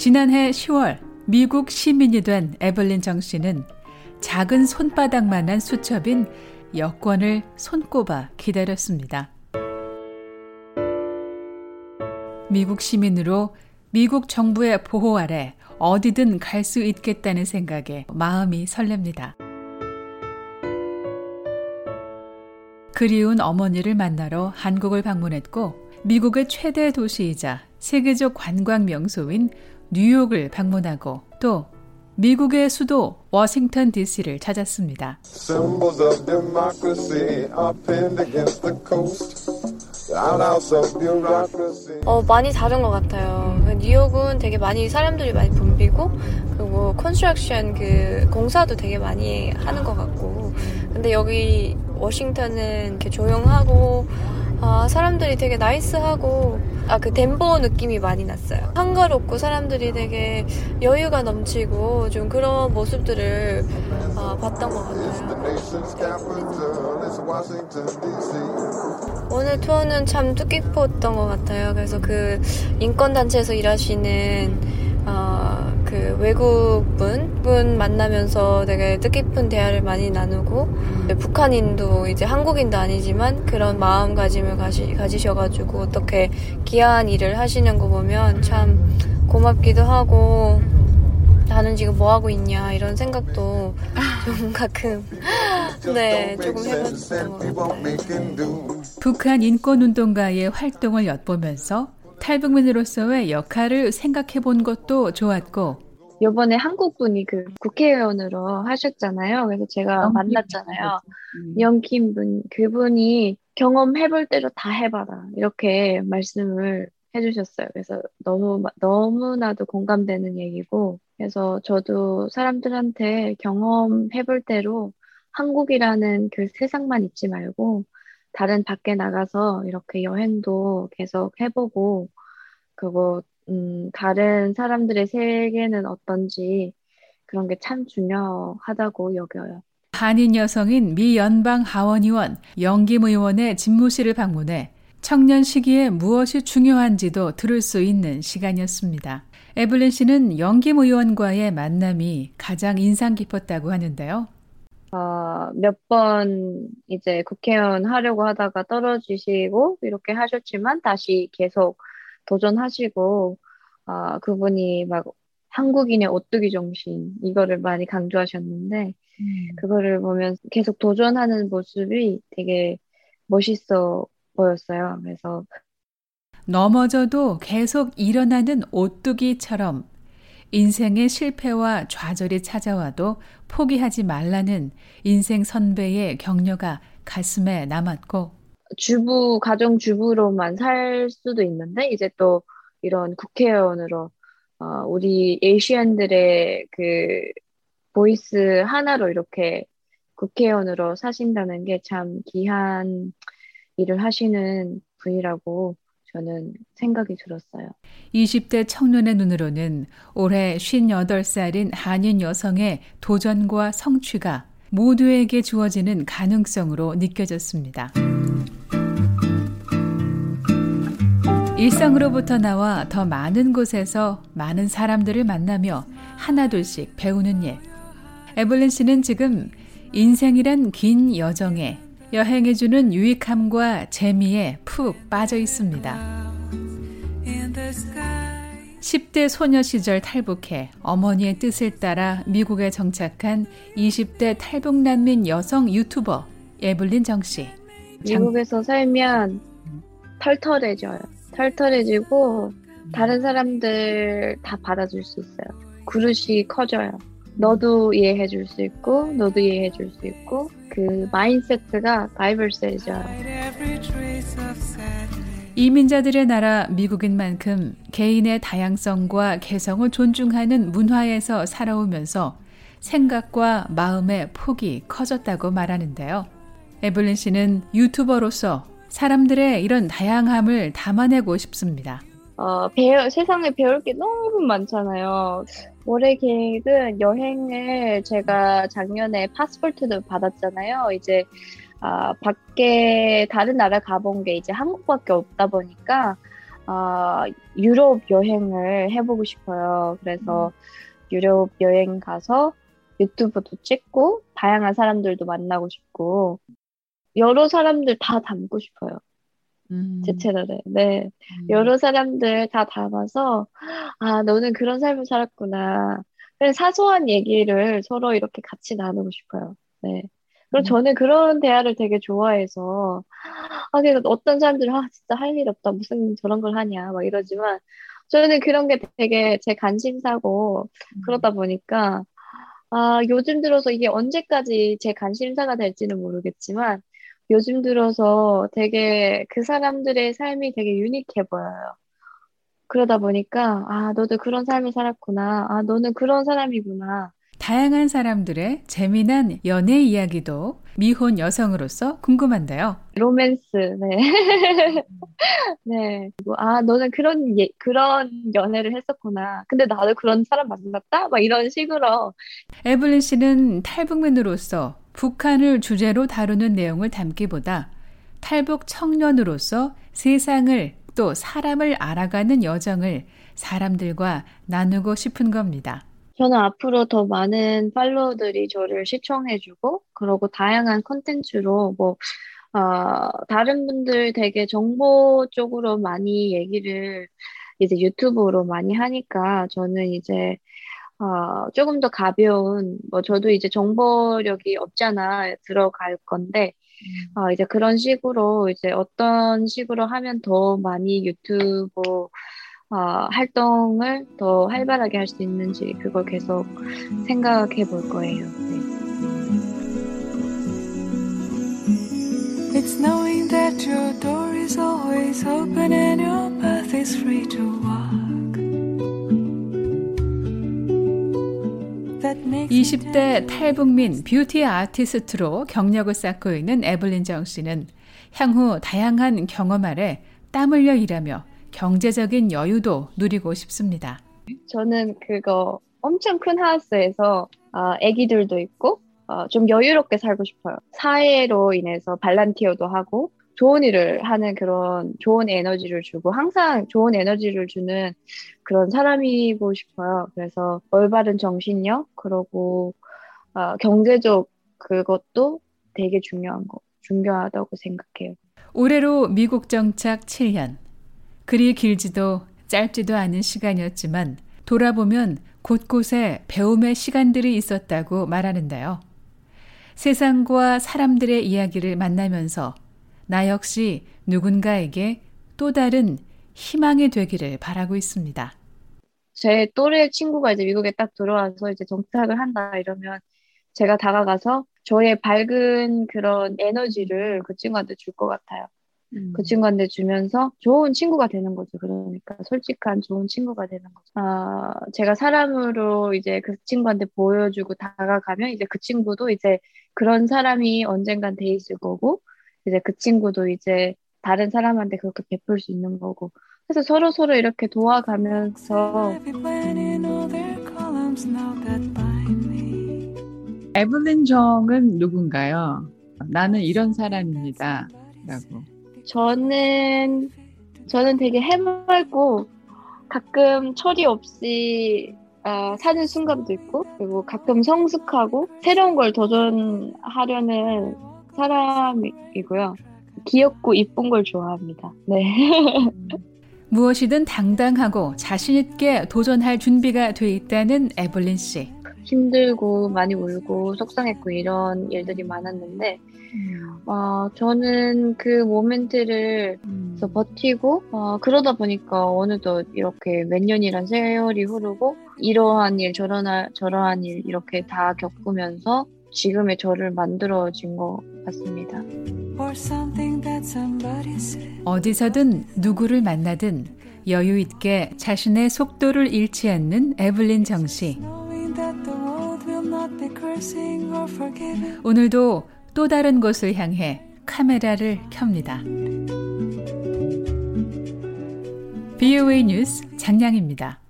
지난해 10월 미국 시민이 된 에블린 정 씨는 작은 손바닥만한 수첩인 여권을 손꼽아 기다렸습니다. 미국 시민으로 미국 정부의 보호 아래 어디든 갈 수 있겠다는 생각에 마음이 설렙니다. 그리운 어머니를 만나러 한국을 방문했고 미국의 최대 도시이자 세계적 관광 명소인 뉴욕을 방문하고 또 미국의 수도 워싱턴 DC를 찾았습니다. 많이 다른 것 같아요. 뉴욕은 되게 많이 사람들이 많이 붐비고 그리고 컨스트럭션 공사도 되게 많이 하는 것 같고 근데 여기 워싱턴은 이렇게 조용하고 사람들이 되게 나이스하고 덴버 느낌이 많이 났어요. 한가롭고 사람들이 되게 여유가 넘치고 좀 그런 모습들을 봤던 것 같아요. 오늘 투어는 참 뜻깊었던 것 같아요. 그래서 그 인권단체에서 일하시는 그 외국분 만나면서 되게 뜻깊은 대화를 많이 나누고 북한인도 이제 한국인도 아니지만 그런 마음가짐을 가지셔가지고 어떻게 귀한 일을 하시는 거 보면 참 고맙기도 하고 나는 지금 뭐 하고 있냐 이런 생각도 좀 가끔 조금 해봤던 것 같아요. 북한 인권운동가의 활동을 엿보면서 탈북민으로서의 역할을 생각해본 것도 좋았고 이번에 한국분이 그 국회의원으로 하셨잖아요. 그래서 제가 만났잖아요. 영기 분 그분이 경험해볼 대로 다 해봐라 이렇게 말씀을 해주셨어요. 그래서 너무나도 공감되는 얘기고 그래서 저도 사람들한테 경험해볼 대로 한국이라는 그 세상만 잊지 말고 다른 밖에 나가서 이렇게 여행도 계속 해보고 그리고 다른 사람들의 세계는 어떤지 그런 게 참 중요하다고 여겨요. 한인 여성인 미 연방 하원의원 영김 의원의 집무실을 방문해 청년 시기에 무엇이 중요한지도 들을 수 있는 시간이었습니다. 에블린 씨는 영김 의원과의 만남이 가장 인상 깊었다고 하는데요. 몇 번 이제 국회의원 하려고 하다가 떨어지시고 이렇게 하셨지만 다시 계속 도전하시고 그분이 막 한국인의 오뚜기 정신 이거를 많이 강조하셨는데 그거를 보면 계속 도전하는 모습이 되게 멋있어 보였어요. 그래서 넘어져도 계속 일어나는 오뚜기처럼 인생의 실패와 좌절이 찾아와도 포기하지 말라는 인생 선배의 격려가 가슴에 남았고 가정주부로만 살 수도 있는데 이제 또 이런 국회의원으로 우리 에이시안들의 그 보이스 하나로 이렇게 국회의원으로 사신다는 게 참 귀한 일을 하시는 분이라고 저는 생각이 들었어요. 20대 청년의 눈으로는 올해 58살인 한인 여성의 도전과 성취가 모두에게 주어지는 가능성으로 느껴졌습니다. 일상으로부터 나와 더 많은 곳에서 많은 사람들을 만나며 하나둘씩 배우는 일. 에블린 씨는 지금 인생이란 긴 여정에 여행해주는 유익함과 재미에 푹 빠져 있습니다. 10대 소녀 시절 탈북해 어머니의 뜻을 따라 미국에 정착한 20대 탈북난민 여성 유튜버 에블린 정 씨. 미국에서 살면 털털해져요. 털털해지고 다른 사람들 다 받아줄 수 있어요. 그릇이 커져요. 너도 이해해 줄 수 있고 너도 이해해 줄 수 있고 그 마인드셋가 다이버스해져요. 이민자들의 나라 미국인 만큼 개인의 다양성과 개성을 존중하는 문화에서 살아오면서 생각과 마음의 폭이 커졌다고 말하는데요. 에블린 씨는 유튜버로서 사람들의 이런 다양함을 담아내고 싶습니다. 세상에 배울 게 너무 많잖아요. 올해 계획은 여행을 제가 작년에 파스포트도 받았잖아요. 이제 밖에 다른 나라 가본 게 이제 한국밖에 없다 보니까 유럽 여행을 해보고 싶어요. 그래서 유럽 여행 가서 유튜브도 찍고 다양한 사람들도 만나고 싶고 여러 사람들 다 담고 싶어요. 제 채널에. 네. 여러 사람들 다 담아서 아, 너는 그런 삶을 살았구나. 그냥 사소한 얘기를 서로 이렇게 같이 나누고 싶어요. 네. 그리고 저는 그런 대화를 되게 좋아해서 아, 그러니까 어떤 사람들은 아, 진짜 할 일 없다. 무슨 저런 걸 하냐. 막 이러지만 저는 그런 게 되게 제 관심사고 그러다 보니까 아, 요즘 들어서 이게 언제까지 제 관심사가 될지는 모르겠지만 요즘 들어서 되게 그 사람들의 삶이 되게 유니크해 보여요. 그러다 보니까 아, 너도 그런 삶을 살았구나. 아, 너는 그런 사람이구나. 다양한 사람들의 재미난 연애 이야기도 미혼 여성으로서 궁금한데요. 로맨스, 네. 네. 아, 너는 그런 연애를 했었구나. 근데 나도 그런 사람 만났다? 막 이런 식으로. 에블린 씨는 탈북민으로서 북한을 주제로 다루는 내용을 담기보다 탈북 청년으로서 세상을 또 사람을 알아가는 여정을 사람들과 나누고 싶은 겁니다. 저는 앞으로 더 많은 팔로워들이 저를 시청해주고 그러고 다양한 콘텐츠로 뭐 다른 분들 되게 정보 쪽으로 많이 얘기를 이제 유튜브로 많이 하니까 저는 이제 조금 더 가벼운 뭐 저도 이제 정보력이 없잖아 들어갈 건데 이제 그런 식으로 이제 어떤 식으로 하면 더 많이 유튜브 활동을 더 활발하게 할 수 있는지 그걸 계속 생각해 볼 거예요. 네. It's knowing that your door is always open and your path is free to walk. 20대 탈북민 뷰티 아티스트로 경력을 쌓고 있는 에블린 정 씨는 향후 다양한 경험 아래 땀 흘려 일하며 경제적인 여유도 누리고 싶습니다. 저는 그거 엄청 큰 하우스에서 아기들도 있고 좀 여유롭게 살고 싶어요. 사회로 인해서 발란티어도 하고 좋은 일을 하는 그런 좋은 에너지를 주고 항상 좋은 에너지를 주는 그런 사람이고 싶어요. 그래서 올바른 정신력 그러고 경제적 그것도 되게 중요하다고 생각해요. 올해로 미국 정착 7년. 그리 길지도 짧지도 않은 시간이었지만 돌아보면 곳곳에 배움의 시간들이 있었다고 말하는데요. 세상과 사람들의 이야기를 만나면서 나 역시 누군가에게 또 다른 희망이 되기를 바라고 있습니다. 제 또래 친구가 이제 미국에 딱 들어와서 이제 정착을 한다 이러면 제가 다가가서 저의 밝은 그런 에너지를 그 친구한테 줄 것 같아요. 그 친구한테 주면서 좋은 친구가 되는 거죠. 그러니까 솔직한 좋은 친구가 되는 거죠. 제가 사람으로 이제 그 친구한테 보여주고 다가가면 이제 그 친구도 이제 그런 사람이 언젠간 돼 있을 거고 이제 그 친구도 이제 다른 사람한테 그렇게 베풀 수 있는 거고 그래서 서로서로 이렇게 도와가면서 에블린 정은 누군가요? 나는 이런 사람입니다 라고. 저는 되게 해맑고 가끔 철이 없이 사는 순간도 있고 그리고 가끔 성숙하고 새로운 걸 도전하려는 사람이고요. 귀엽고 이쁜 걸 좋아합니다. 네. 무엇이든 당당하고 자신 있게 도전할 준비가 돼 있다는 에블린 씨. 힘들고 많이 울고 속상했고 이런 일들이 많았는데 저는 그 모멘트를 버티고 그러다 보니까 어느덧 이렇게 몇 년이란 세월이 흐르고 이러한 일 저러한 일 이렇게 다 겪으면서 지금의 저를 만들어진 것 같습니다. 어디서든 누구를 만나든 여유 있게 자신의 속도를 잃지 않는 에블린 정 씨. 오늘도 또 다른 곳을 향해 카메라를 켭니다. BOA 뉴스 장량입니다.